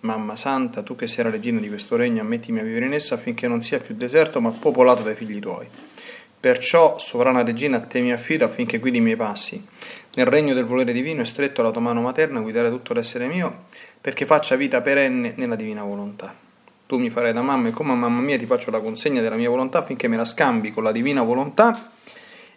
Mamma Santa, tu che sei la regina di questo regno, ammettimi a vivere in essa affinché non sia più deserto ma popolato dai figli tuoi. Perciò, sovrana regina, a te mi affido affinché guidi i miei passi. Nel regno del volere divino e stretto alla tua mano materna guidare tutto l'essere mio, perché faccia vita perenne nella divina volontà. Tu mi farai da mamma e come mamma mia ti faccio la consegna della mia volontà affinché me la scambi con la divina volontà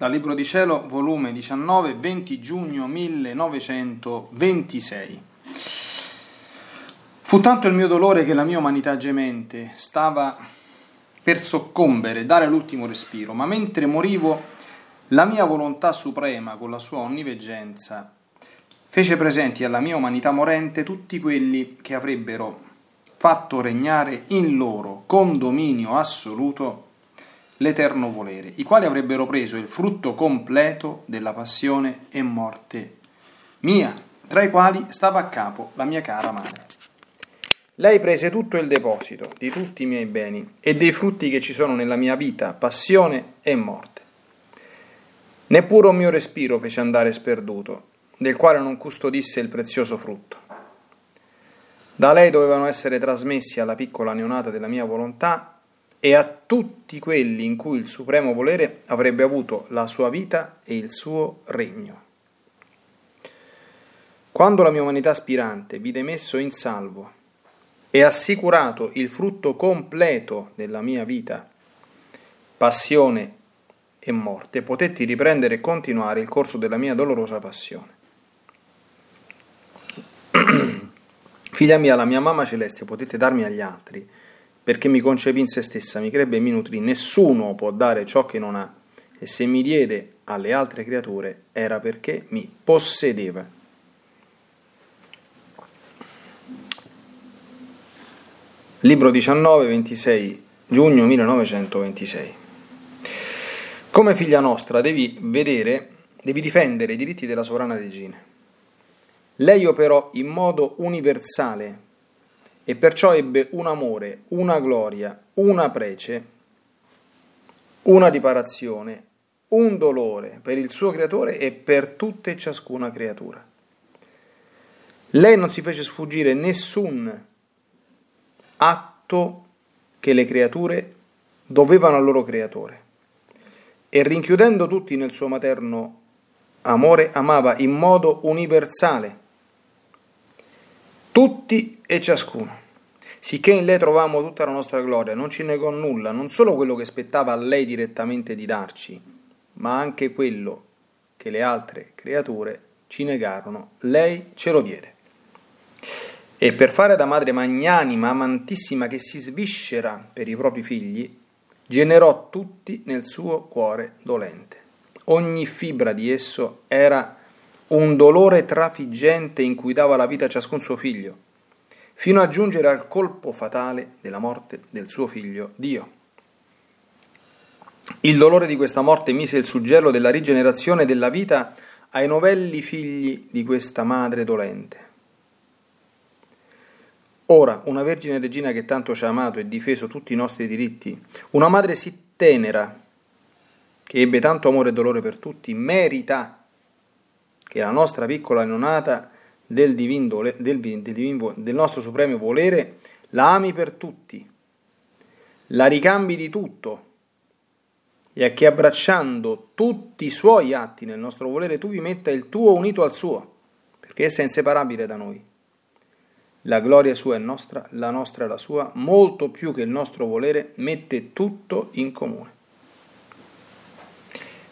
Dal Libro di Cielo, volume 19, 20 giugno 1926. Fu tanto il mio dolore che la mia umanità gemente stava per soccombere, dare l'ultimo respiro, ma mentre morivo la mia volontà suprema con la sua onniveggenza fece presenti alla mia umanità morente tutti quelli che avrebbero fatto regnare in loro con dominio assoluto l'eterno volere, i quali avrebbero preso il frutto completo della passione e morte mia, tra i quali stava a capo la mia cara madre. Lei prese tutto il deposito di tutti i miei beni e dei frutti che ci sono nella mia vita, passione e morte. Neppure un mio respiro fece andare sperduto, del quale non custodisse il prezioso frutto. Da lei dovevano essere trasmessi alla piccola neonata della mia volontà e a tutti quelli in cui il supremo volere avrebbe avuto la sua vita e il suo regno. Quando la mia umanità aspirante vide messo in salvo e assicurato il frutto completo della mia vita, passione e morte, potetti riprendere e continuare il corso della mia dolorosa passione. Figlia mia, la mia mamma celeste potette darmi agli altri, perché mi concepì in se stessa, mi crebbe e mi nutrì. Nessuno può dare ciò che non ha, e se mi diede alle altre creature era perché mi possedeva. Libro 19, 26 giugno 1926. Come figlia nostra devi difendere i diritti della sovrana regina. Lei operò in modo universale e perciò ebbe un amore, una gloria, una prece, una riparazione, un dolore per il suo creatore e per tutte e ciascuna creatura. Lei non si fece sfuggire nessun atto che le creature dovevano al loro creatore, e rinchiudendo tutti nel suo materno amore, amava in modo universale tutti e ciascuno, sicché in lei trovavamo tutta la nostra gloria. Non ci negò nulla, non solo quello che spettava a lei direttamente di darci, ma anche quello che le altre creature ci negarono, lei ce lo diede. E per fare da madre magnanima, amantissima, che si sviscera per i propri figli, generò tutti nel suo cuore dolente. Ogni fibra di esso era un dolore trafiggente in cui dava la vita a ciascun suo figlio, fino a giungere al colpo fatale della morte del suo figlio Dio. Il dolore di questa morte mise il suggello della rigenerazione della vita ai novelli figli di questa madre dolente. Ora, una Vergine Regina che tanto ci ha amato e difeso tutti i nostri diritti, una madre sì tenera, che ebbe tanto amore e dolore per tutti, merita che la nostra piccola neonata del nostro supremo volere la ami per tutti, la ricambi di tutto, e a che abbracciando tutti i suoi atti nel nostro volere tu vi metta il tuo unito al suo, perché essa è inseparabile da noi. La gloria sua è nostra, la nostra è la sua, molto più che il nostro volere mette tutto in comune.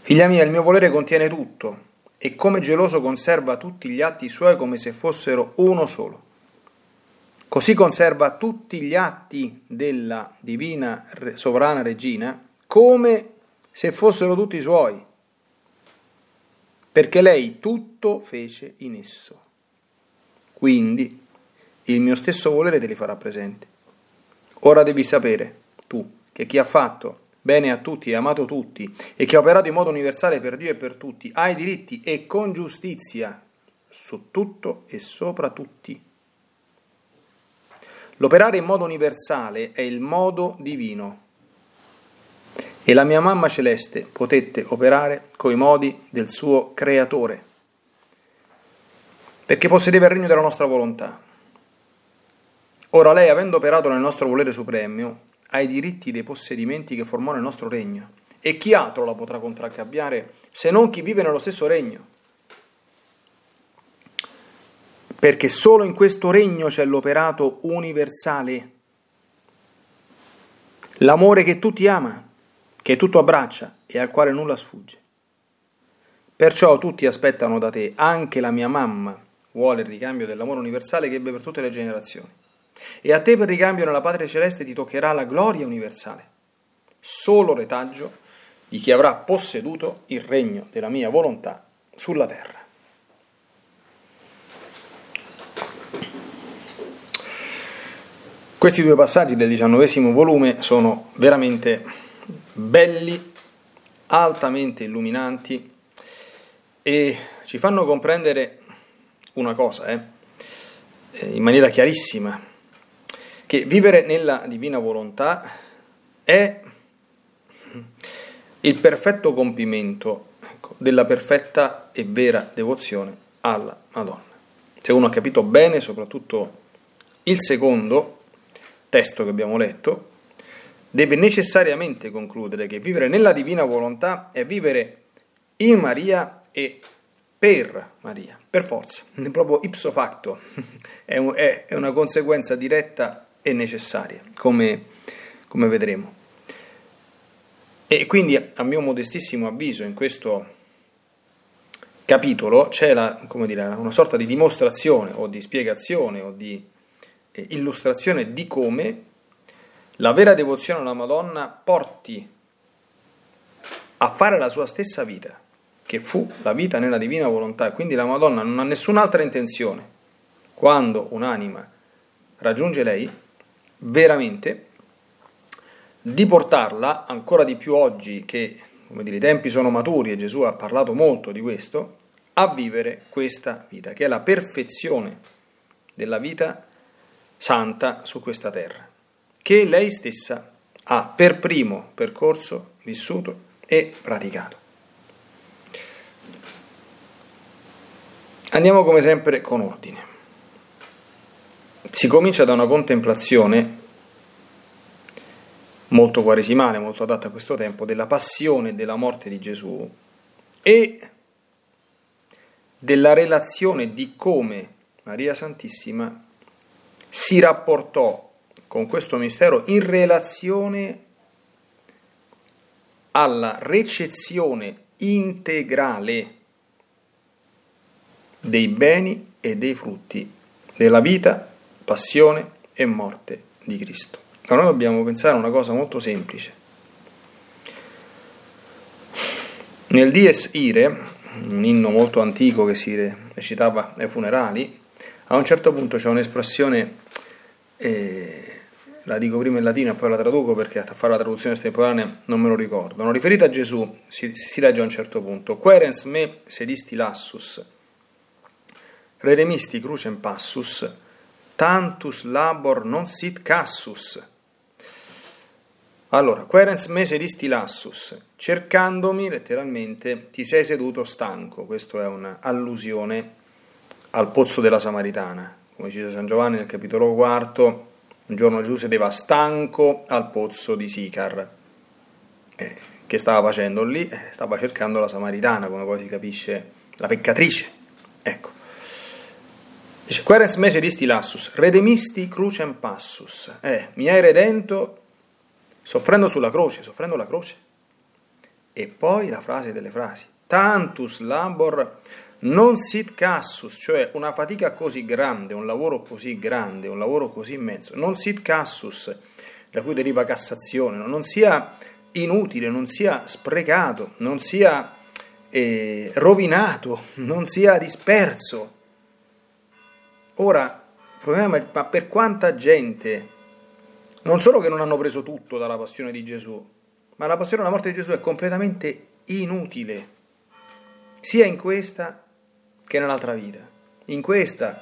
Figlia mia, il mio volere contiene tutto, e come geloso conserva tutti gli atti suoi come se fossero uno solo. Così conserva tutti gli atti della divina sovrana regina come se fossero tutti suoi, perché lei tutto fece in esso. Quindi il mio stesso volere te li farà presenti. Ora devi sapere, tu, che chi ha fatto bene a tutti e amato tutti, e che ha operato in modo universale per Dio e per tutti, ha i diritti e con giustizia su tutto e sopra tutti. L'operare in modo universale è il modo divino, e la mia mamma celeste potette operare coi modi del suo creatore, perché possedeva il regno della nostra volontà. Ora lei, avendo operato nel nostro volere supremo, ha i diritti dei possedimenti che formò nel nostro regno, e chi altro la potrà contraccambiare se non chi vive nello stesso regno? Perché solo in questo regno c'è l'operato universale, l'amore che tutti ama, che tutto abbraccia e al quale nulla sfugge. Perciò tutti aspettano da te, anche la mia mamma vuole il ricambio dell'amore universale che ebbe per tutte le generazioni. E a te per ricambio nella Patria Celeste ti toccherà la gloria universale, solo retaggio di chi avrà posseduto il regno della mia volontà sulla terra. Questi due passaggi del 19° volume sono veramente belli, altamente illuminanti, e ci fanno comprendere una cosa, in maniera chiarissima, che vivere nella divina volontà è il perfetto compimento della perfetta e vera devozione alla Madonna. Se uno ha capito bene, soprattutto il secondo testo che abbiamo letto, deve necessariamente concludere che vivere nella divina volontà è vivere in Maria e per Maria, per forza, proprio ipso facto, è una conseguenza diretta e necessaria, come vedremo. E quindi, a mio modestissimo avviso, in questo capitolo c'è una sorta di dimostrazione o di spiegazione o di illustrazione di come la vera devozione alla Madonna porti a fare la sua stessa vita, che fu la vita nella divina volontà. Quindi la Madonna non ha nessun'altra intenzione. Quando un'anima raggiunge lei, veramente, di portarla ancora di più oggi che, i tempi sono maturi e Gesù ha parlato molto di questo, a vivere questa vita, che è la perfezione della vita santa su questa terra, che lei stessa ha per primo percorso, vissuto e praticato. Andiamo come sempre con ordine. Si comincia da una contemplazione molto quaresimale, molto adatta a questo tempo, della passione e della morte di Gesù e della relazione di come Maria Santissima si rapportò con questo mistero in relazione alla ricezione integrale dei beni e dei frutti della vita, passione e morte di Cristo. Ma noi dobbiamo pensare a una cosa molto semplice. Nel Dies Irae, un inno molto antico che si recitava ai funerali, a un certo punto c'è un'espressione, la dico prima in latino e poi la traduco perché a fare la traduzione estemporanea non me lo ricordo. Non riferita a Gesù, si legge a un certo punto: Querens me sedisti lassus, redemisti crucem passus, tantus labor non sit cassus. Allora, querens me sedisti lassus, cercandomi letteralmente ti sei seduto stanco. Questa è un'allusione al pozzo della Samaritana, come ci dice San Giovanni nel capitolo 4, un giorno Gesù sedeva stanco al pozzo di Sicar. Che stava facendo lì? Stava cercando la Samaritana, come poi si capisce, la peccatrice. Ecco. Dice, querens me sedisti lassus, redemisti crucem passus. Mi hai redento soffrendo la croce. E poi la frase delle frasi. Tantus labor non sit cassus, cioè una fatica così grande, un lavoro così grande, un lavoro così immenso. Non sit cassus, da cui deriva cassazione, non sia inutile, non sia sprecato, non sia rovinato, non sia disperso. Ora, il problema è, ma per quanta gente, non solo che non hanno preso tutto dalla passione di Gesù, ma la passione alla morte di Gesù è completamente inutile, sia in questa che nell'altra vita. In questa,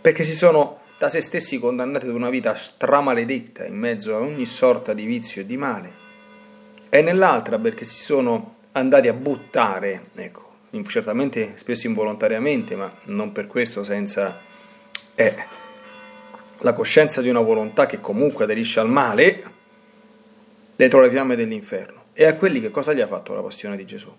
perché si sono da se stessi condannati ad una vita stramaledetta, in mezzo a ogni sorta di vizio e di male, e nell'altra perché si sono andati a buttare, certamente spesso involontariamente, ma non per questo senza... la coscienza di una volontà che comunque aderisce al male dentro le fiamme dell'inferno. E a quelli che cosa gli ha fatto la passione di Gesù?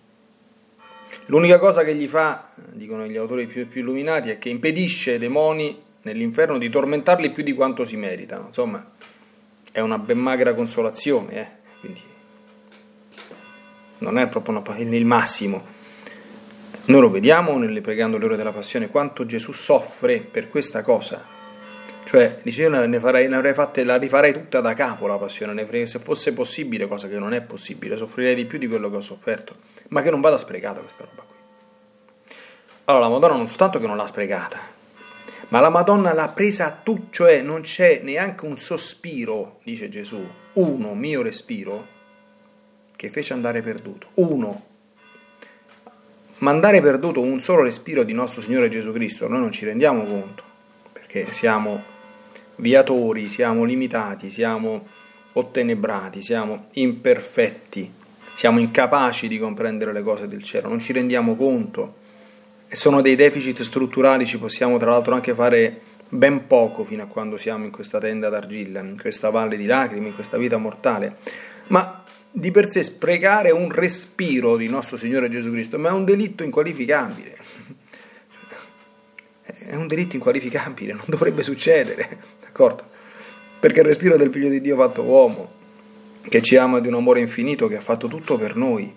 L'unica cosa che gli fa, dicono gli autori più illuminati, è che impedisce ai demoni nell'inferno di tormentarli più di quanto si meritano. Insomma, è una ben magra consolazione, quindi non è proprio il massimo. Noi lo vediamo nelle pregando le ore della passione, quanto Gesù soffre per questa cosa. Cioè, dice, io la rifarei tutta da capo la passione, se fosse possibile, cosa che non è possibile, soffrirei di più di quello che ho sofferto, ma che non vada sprecata questa roba qui. Allora, la Madonna non soltanto che non l'ha sprecata, ma la Madonna l'ha presa tutta, cioè non c'è neanche un sospiro, dice Gesù, uno mio respiro, che fece andare perduto, uno. Mandare perduto un solo respiro di nostro Signore Gesù Cristo, noi non ci rendiamo conto, perché siamo viatori, siamo limitati, siamo ottenebrati, siamo imperfetti, siamo incapaci di comprendere le cose del cielo, non ci rendiamo conto. E sono dei deficit strutturali, ci possiamo tra l'altro anche fare ben poco fino a quando siamo in questa tenda d'argilla, in questa valle di lacrime, in questa vita mortale, ma di per sé sprecare un respiro di nostro Signore Gesù Cristo, ma è un delitto inqualificabile. È un delitto inqualificabile, non dovrebbe succedere, d'accordo? Perché il respiro del Figlio di Dio fatto uomo, che ci ama di un amore infinito, che ha fatto tutto per noi.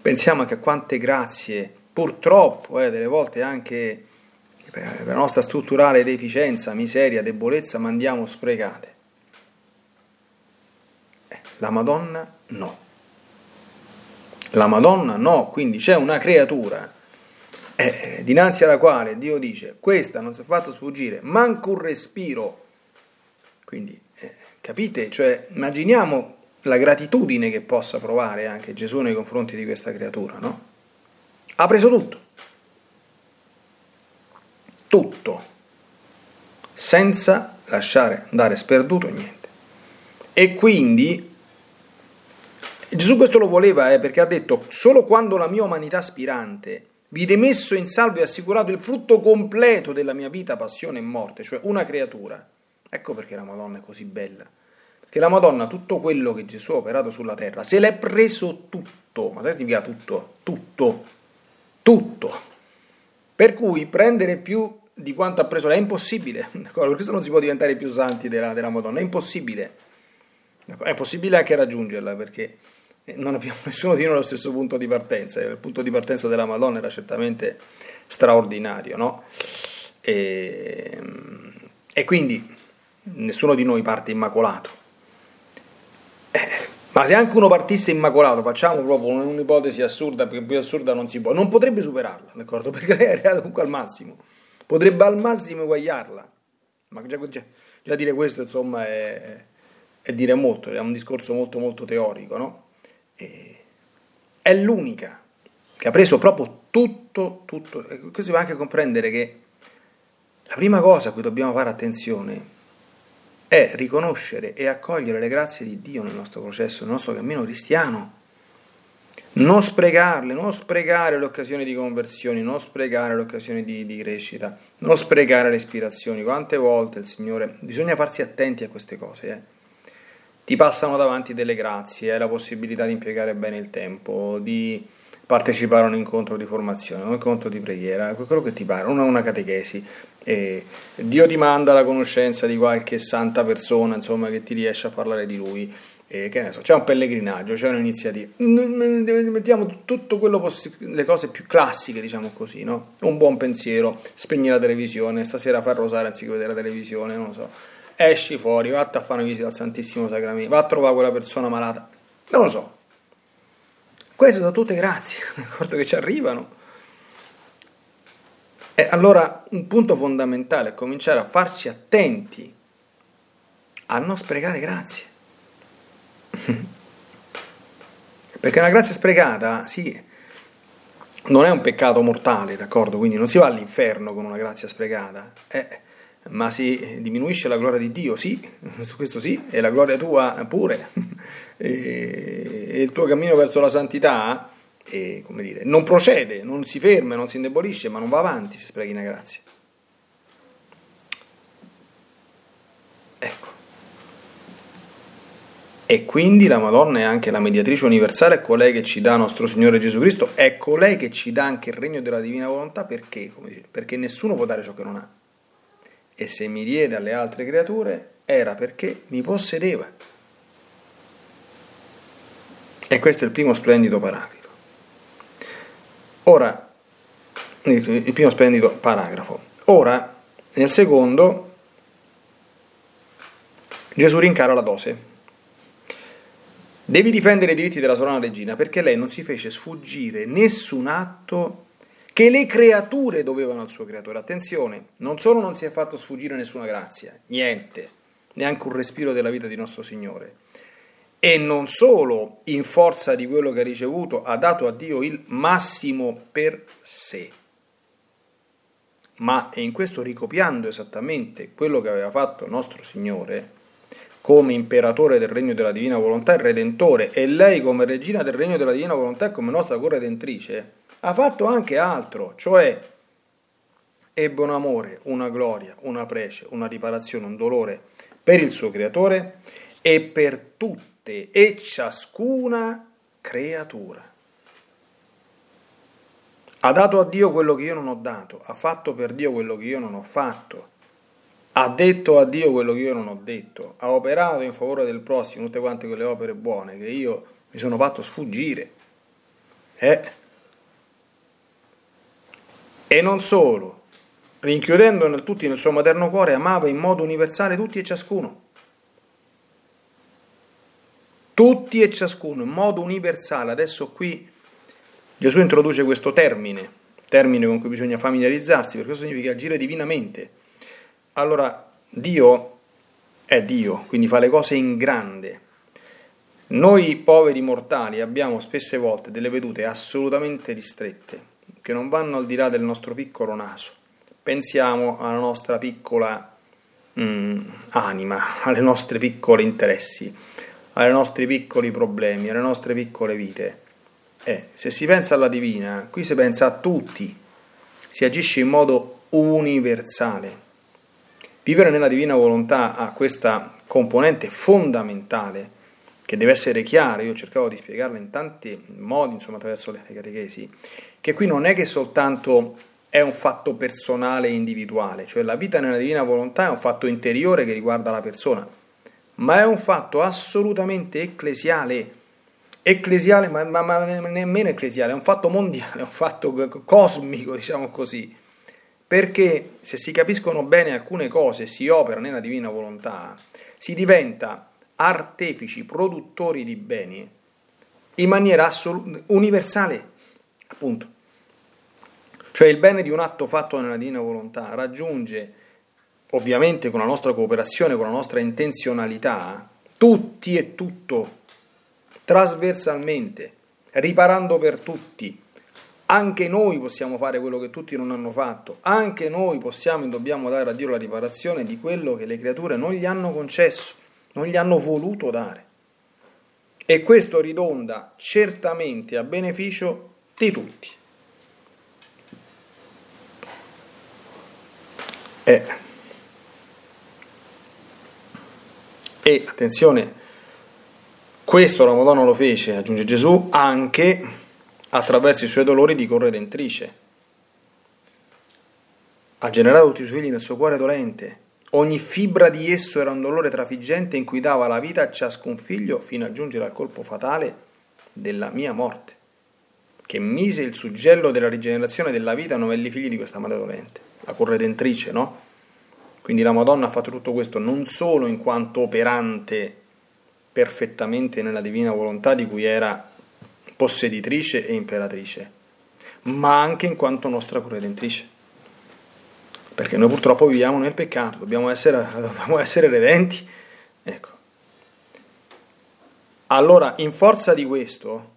Pensiamo anche a quante grazie, purtroppo, delle volte anche per la nostra strutturale deficienza, miseria, debolezza, ma andiamo sprecate. La Madonna no. La Madonna no, quindi c'è una creatura dinanzi alla quale Dio dice: questa non si è fatta sfuggire manco un respiro. Quindi capite? Cioè, immaginiamo la gratitudine che possa provare anche Gesù nei confronti di questa creatura, no? Ha preso tutto. Tutto. Senza lasciare andare sperduto niente. E quindi Gesù questo lo voleva, perché ha detto: solo quando la mia umanità aspirante vide messo in salvo e assicurato il frutto completo della mia vita, passione e morte, cioè una creatura. Ecco perché la Madonna è così bella, perché la Madonna tutto quello che Gesù ha operato sulla terra se l'è preso tutto. Ma sai significa tutto? Tutto, tutto. Per cui prendere più di quanto ha preso lei è impossibile, d'accordo? Per questo non si può diventare più santi della Madonna, è impossibile, d'accordo? È possibile anche raggiungerla, perché non abbiamo nessuno di noi lo stesso punto di partenza. Il punto di partenza della Madonna era certamente straordinario, no? E quindi nessuno di noi parte immacolato, ma se anche uno partisse immacolato, facciamo proprio un'ipotesi assurda, perché più assurda non si può, non potrebbe superarla, d'accordo? Perché lei è arrivata comunque al massimo, potrebbe al massimo eguagliarla, ma già dire questo, insomma, è dire molto, è un discorso molto molto teorico, no? È l'unica che ha preso proprio tutto. Questo si va anche a comprendere che la prima cosa a cui dobbiamo fare attenzione è riconoscere e accogliere le grazie di Dio nel nostro processo, nel nostro cammino cristiano. Non sprecarle, non sprecare l'occasione di conversioni, non sprecare l'occasione di crescita, non sprecare le ispirazioni. Quante volte il Signore... Bisogna farsi attenti a queste cose, Ti passano davanti delle grazie, hai la possibilità di impiegare bene il tempo, di partecipare a un incontro di formazione, un incontro di preghiera, quello che ti pare, una catechesi, Dio ti manda la conoscenza di qualche santa persona, insomma, che ti riesce a parlare di lui, che ne so, c'è un pellegrinaggio, c'è un'iniziativa, mettiamo tutto quello le cose più classiche, diciamo così, no? Un buon pensiero, spegni la televisione, stasera far rosario anziché vedere la televisione, non lo so, esci fuori, vatti a fare una visita al Santissimo Sacramento, va a trovare quella persona malata, non lo so. Queste sono tutte grazie, d'accordo, che ci arrivano. E allora un punto fondamentale è cominciare a farci attenti a non sprecare grazie. Perché una grazia sprecata, sì, non è un peccato mortale, d'accordo? Quindi non si va all'inferno con una grazia sprecata, ma si diminuisce la gloria di Dio, sì, su questo sì, e la gloria tua pure. E il tuo cammino verso la santità come dire, non procede, non si ferma, non si indebolisce, ma non va avanti se sprechi una grazia. Ecco. E quindi la Madonna è anche la mediatrice universale, è colei che ci dà nostro Signore Gesù Cristo, è colei che ci dà anche il regno della divina volontà, perché, come dire, perché nessuno può dare ciò che non ha, e se mi diede alle altre creature era perché mi possedeva. E questo è il primo splendido paragrafo. Ora, nel secondo, Gesù rincara la dose. Devi difendere i diritti della sovrana regina, perché lei non si fece sfuggire nessun atto che le creature dovevano al suo creatore. Attenzione, non solo non si è fatto sfuggire nessuna grazia, niente, neanche un respiro della vita di nostro Signore, e non solo, in forza di quello che ha ricevuto, ha dato a Dio il massimo per sé, ma in questo ricopiando esattamente quello che aveva fatto nostro Signore come imperatore del regno della divina volontà e redentore, e lei come regina del regno della divina volontà e come nostra corredentrice, ha fatto anche altro, cioè ebbe un amore, una gloria, una prece, una riparazione, un dolore per il suo creatore e per tutti tutte e ciascuna creatura. Ha dato a Dio quello che io non ho dato, ha fatto per Dio quello che io non ho fatto, ha detto a Dio quello che io non ho detto, ha operato in favore del prossimo tutte quante quelle opere buone che io mi sono fatto sfuggire. E non solo, rinchiudendo tutti nel suo materno cuore, amava in modo universale tutti e ciascuno. Tutti e ciascuno, in modo universale. Adesso qui Gesù introduce questo termine con cui bisogna familiarizzarsi, perché questo significa agire divinamente. Allora, Dio è Dio, quindi fa le cose in grande. Noi poveri mortali abbiamo spesse volte delle vedute assolutamente ristrette, che non vanno al di là del nostro piccolo naso. Pensiamo alla nostra piccola anima, alle nostre piccole interessi, ai nostri piccoli problemi, alle nostre piccole vite. Se si pensa alla divina, qui si pensa a tutti, si agisce in modo universale. Vivere nella divina volontà ha questa componente fondamentale che deve essere chiara. Io cercavo di spiegarla in tanti modi, attraverso le catechesi, che qui non è che soltanto è un fatto personale e individuale, cioè la vita nella divina volontà è un fatto interiore che riguarda la persona, ma è un fatto assolutamente ecclesiale, ma nemmeno ecclesiale, è un fatto mondiale, è un fatto cosmico, diciamo così, perché se si capiscono bene alcune cose, si opera nella divina volontà, si diventa artefici, produttori di beni in maniera universale, appunto. Cioè il bene di un atto fatto nella divina volontà raggiunge, ovviamente con la nostra cooperazione, con la nostra intenzionalità, tutti e tutto, trasversalmente, riparando per tutti. Anche noi possiamo fare quello che tutti non hanno fatto, anche noi possiamo e dobbiamo dare a Dio la riparazione di quello che le creature non gli hanno concesso, non gli hanno voluto dare. E questo ridonda certamente a beneficio di tutti. E attenzione, questo la Madonna lo fece, aggiunge Gesù, anche attraverso i suoi dolori di corredentrice. Ha generato tutti i suoi figli nel suo cuore dolente. Ogni fibra di esso era un dolore trafiggente in cui dava la vita a ciascun figlio fino a giungere al colpo fatale della mia morte, che mise il suggello della rigenerazione della vita a novelli figli di questa madre dolente, la corredentrice, no? Quindi la Madonna ha fatto tutto questo non solo in quanto operante perfettamente nella divina volontà di cui era posseditrice e imperatrice, ma anche in quanto nostra corredentrice, perché noi purtroppo viviamo nel peccato, dobbiamo essere redenti, ecco. Allora, in forza di questo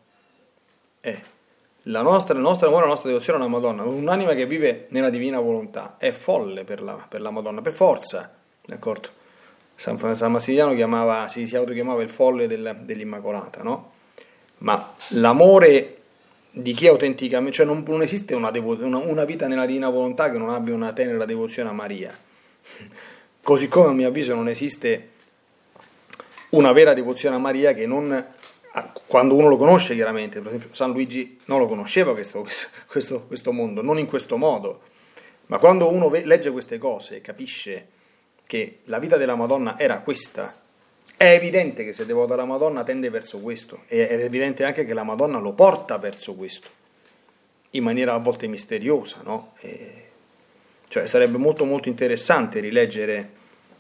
il nostro amore, la nostra devozione alla Madonna, un'anima che vive nella divina volontà è folle per la Madonna, per forza, d'accordo? San Massiliano si autochiamava il folle dell'Immacolata, no? Ma l'amore di chi è autenticamente, cioè non esiste una vita nella divina volontà che non abbia una tenera devozione a Maria, così come a mio avviso non esiste una vera devozione a Maria che non, quando uno lo conosce chiaramente, per esempio San Luigi non lo conosceva questo mondo, non in questo modo, ma quando uno legge queste cose capisce che la vita della Madonna era questa. È evidente che se devoto alla Madonna tende verso questo, ed è evidente anche che la Madonna lo porta verso questo in maniera a volte misteriosa, no? Cioè sarebbe molto molto interessante rileggere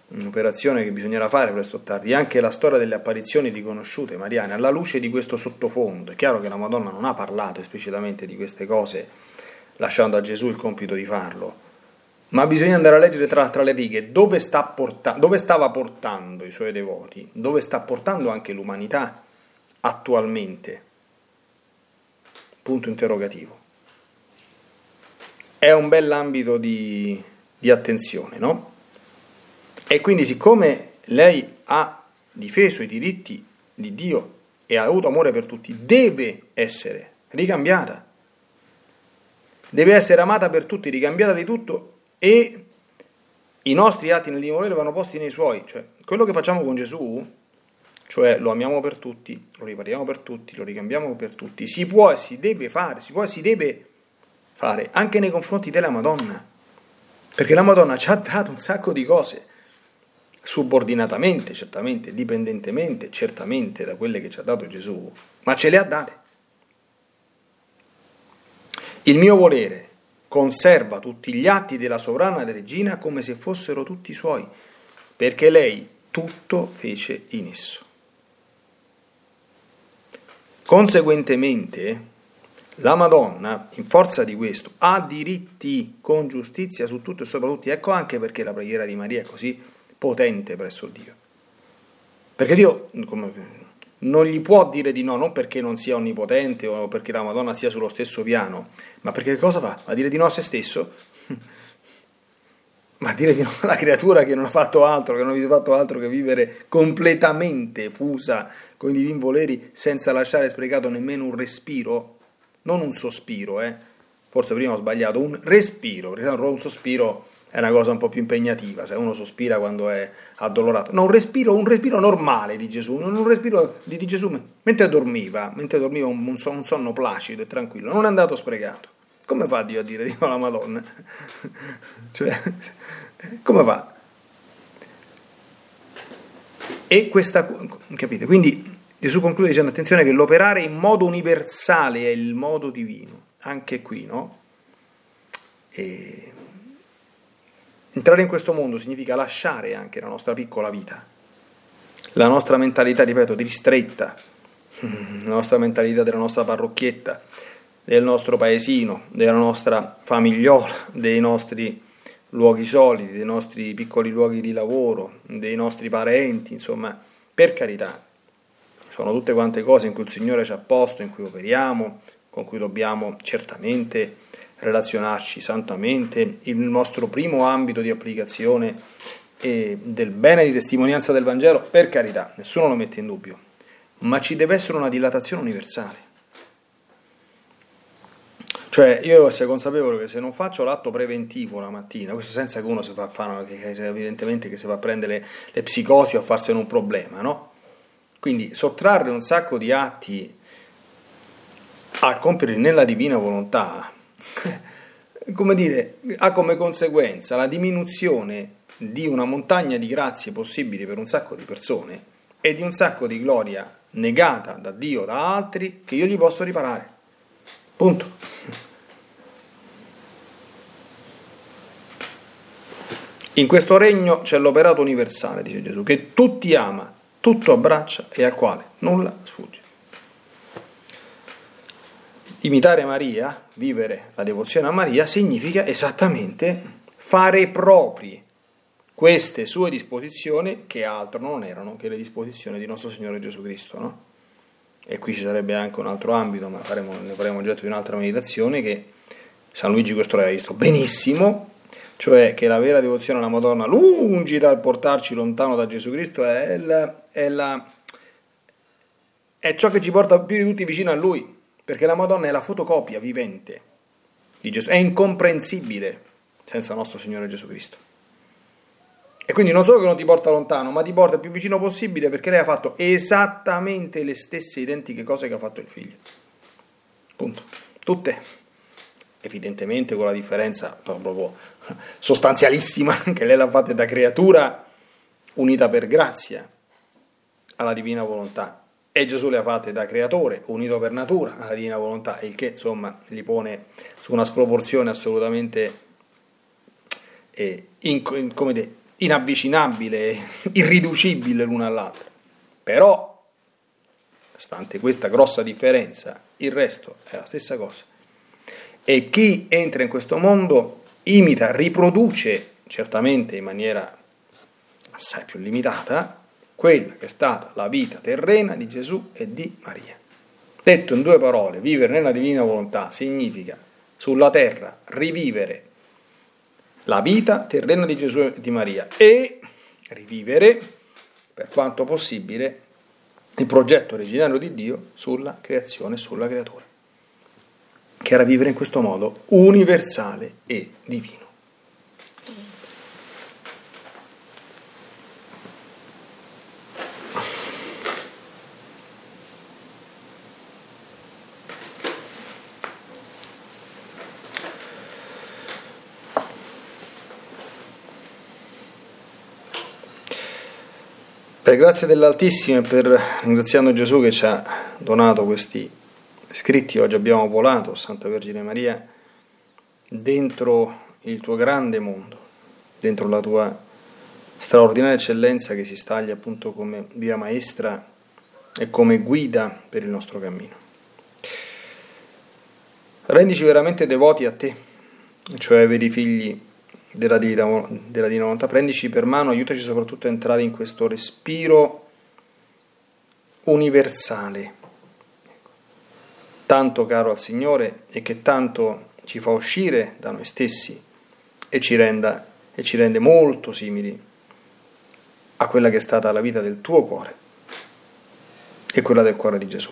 un'operazione che bisognerà fare presto o tardi, anche la storia delle apparizioni riconosciute mariane alla luce di questo sottofondo. È chiaro che la Madonna non ha parlato esplicitamente di queste cose, lasciando a Gesù il compito di farlo, ma bisogna andare a leggere tra le righe dove stava portando i suoi devoti, dove sta portando anche l'umanità attualmente. Punto interrogativo. È un bell'ambito di attenzione, no? E quindi siccome lei ha difeso i diritti di Dio e ha avuto amore per tutti, deve essere ricambiata. Deve essere amata per tutti, ricambiata di tutto, e i nostri atti nel divino volere vanno posti nei suoi. Cioè quello che facciamo con Gesù, cioè lo amiamo per tutti, lo ripariamo per tutti, lo ricambiamo per tutti, si può e si deve fare, si può e si deve fare anche nei confronti della Madonna, perché la Madonna ci ha dato un sacco di cose, subordinatamente, certamente, dipendentemente, certamente da quelle che ci ha dato Gesù, ma ce le ha date. Il mio volere conserva tutti gli atti della sovrana regina come se fossero tutti suoi, perché lei tutto fece in esso. Conseguentemente, la Madonna, in forza di questo, ha diritti con giustizia su tutto e soprattutto. Ecco anche perché la preghiera di Maria è così potente presso Dio. Perché Dio non gli può dire di no, non perché non sia onnipotente o perché la Madonna sia sullo stesso piano, ma perché cosa fa? Va a dire di no a se stesso? Ma dire di no alla creatura che non ha fatto altro, che non ha fatto altro che vivere completamente fusa con i divini voleri, senza lasciare sprecato nemmeno un respiro, non un sospiro, forse prima ho sbagliato, un respiro, perché un sospiro è una cosa un po' più impegnativa, se uno sospira quando è addolorato. No, un respiro normale di Gesù, un respiro di Gesù mentre dormiva un sonno placido e tranquillo, non è andato sprecato. Come fa Dio a dire di no alla Madonna? Cioè, come fa? E questa, capite? Quindi Gesù conclude dicendo, attenzione, che l'operare in modo universale è il modo divino. Anche qui, no? Entrare in questo mondo significa lasciare anche la nostra piccola vita, la nostra mentalità, ripeto, di ristretta, la nostra mentalità della nostra parrocchietta, del nostro paesino, della nostra famigliola, dei nostri luoghi solidi, dei nostri piccoli luoghi di lavoro, dei nostri parenti, insomma, per carità. Sono tutte quante cose in cui il Signore ci ha posto, in cui operiamo, con cui dobbiamo certamente relazionarci santamente. Il nostro primo ambito di applicazione è del bene di testimonianza del Vangelo, per carità, nessuno lo mette in dubbio, ma ci deve essere una dilatazione universale. Cioè, io devo essere consapevole che se non faccio l'atto preventivo la mattina, questo senza che uno si fa fare, evidentemente che si va a prendere le psicosi o a farsene un problema, no? Quindi sottrarre un sacco di atti a compiere nella divina volontà, come dire, ha come conseguenza la diminuzione di una montagna di grazie possibili per un sacco di persone e di un sacco di gloria negata da Dio, da altri, che io gli posso riparare. Punto. In questo regno c'è l'operato universale, dice Gesù, che tutti ama, tutto abbraccia e al quale nulla sfugge. Imitare Maria, vivere la devozione a Maria, significa esattamente fare proprie queste sue disposizioni, che altro non erano che le disposizioni di nostro Signore Gesù Cristo, no? E qui ci sarebbe anche un altro ambito, ma ne faremo oggetto di un'altra meditazione, che San Luigi questo l'aveva visto benissimo, cioè che la vera devozione alla Madonna, lungi dal portarci lontano da Gesù Cristo, è ciò che ci porta più di tutti vicino a Lui, perché la Madonna è la fotocopia vivente di Gesù, è incomprensibile senza nostro Signore Gesù Cristo. E quindi non solo che non ti porta lontano, ma ti porta il più vicino possibile, perché lei ha fatto esattamente le stesse identiche cose che ha fatto il Figlio. Punto. Tutte. Evidentemente con la differenza proprio sostanzialissima, che lei l'ha fatta da creatura unita per grazia alla divina volontà, e Gesù le ha fatte da creatore unito per natura alla divina volontà, il che insomma li pone su una sproporzione assolutamente inavvicinabile, irriducibile l'una all'altra. Però, stante questa grossa differenza, il resto è la stessa cosa. E chi entra in questo mondo imita, riproduce, certamente in maniera assai più limitata, quella che è stata la vita terrena di Gesù e di Maria. Detto in due parole, vivere nella divina volontà significa sulla terra rivivere la vita terrena di Gesù e di Maria e rivivere, per quanto possibile, il progetto originario di Dio sulla creazione e sulla creatura, che era vivere in questo modo universale e divino. Per grazia dell'Altissimo e per ringraziando Gesù che ci ha donato questi scritti, oggi abbiamo volato, Santa Vergine Maria, dentro il tuo grande mondo, dentro la tua straordinaria eccellenza che si staglia appunto come via maestra e come guida per il nostro cammino. Rendici veramente devoti a te, cioè veri figli della Divina Volontà, prendici per mano, aiutaci soprattutto a entrare in questo respiro universale, tanto caro al Signore e che tanto ci fa uscire da noi stessi e ci rende molto simili a quella che è stata la vita del tuo cuore e quella del cuore di Gesù.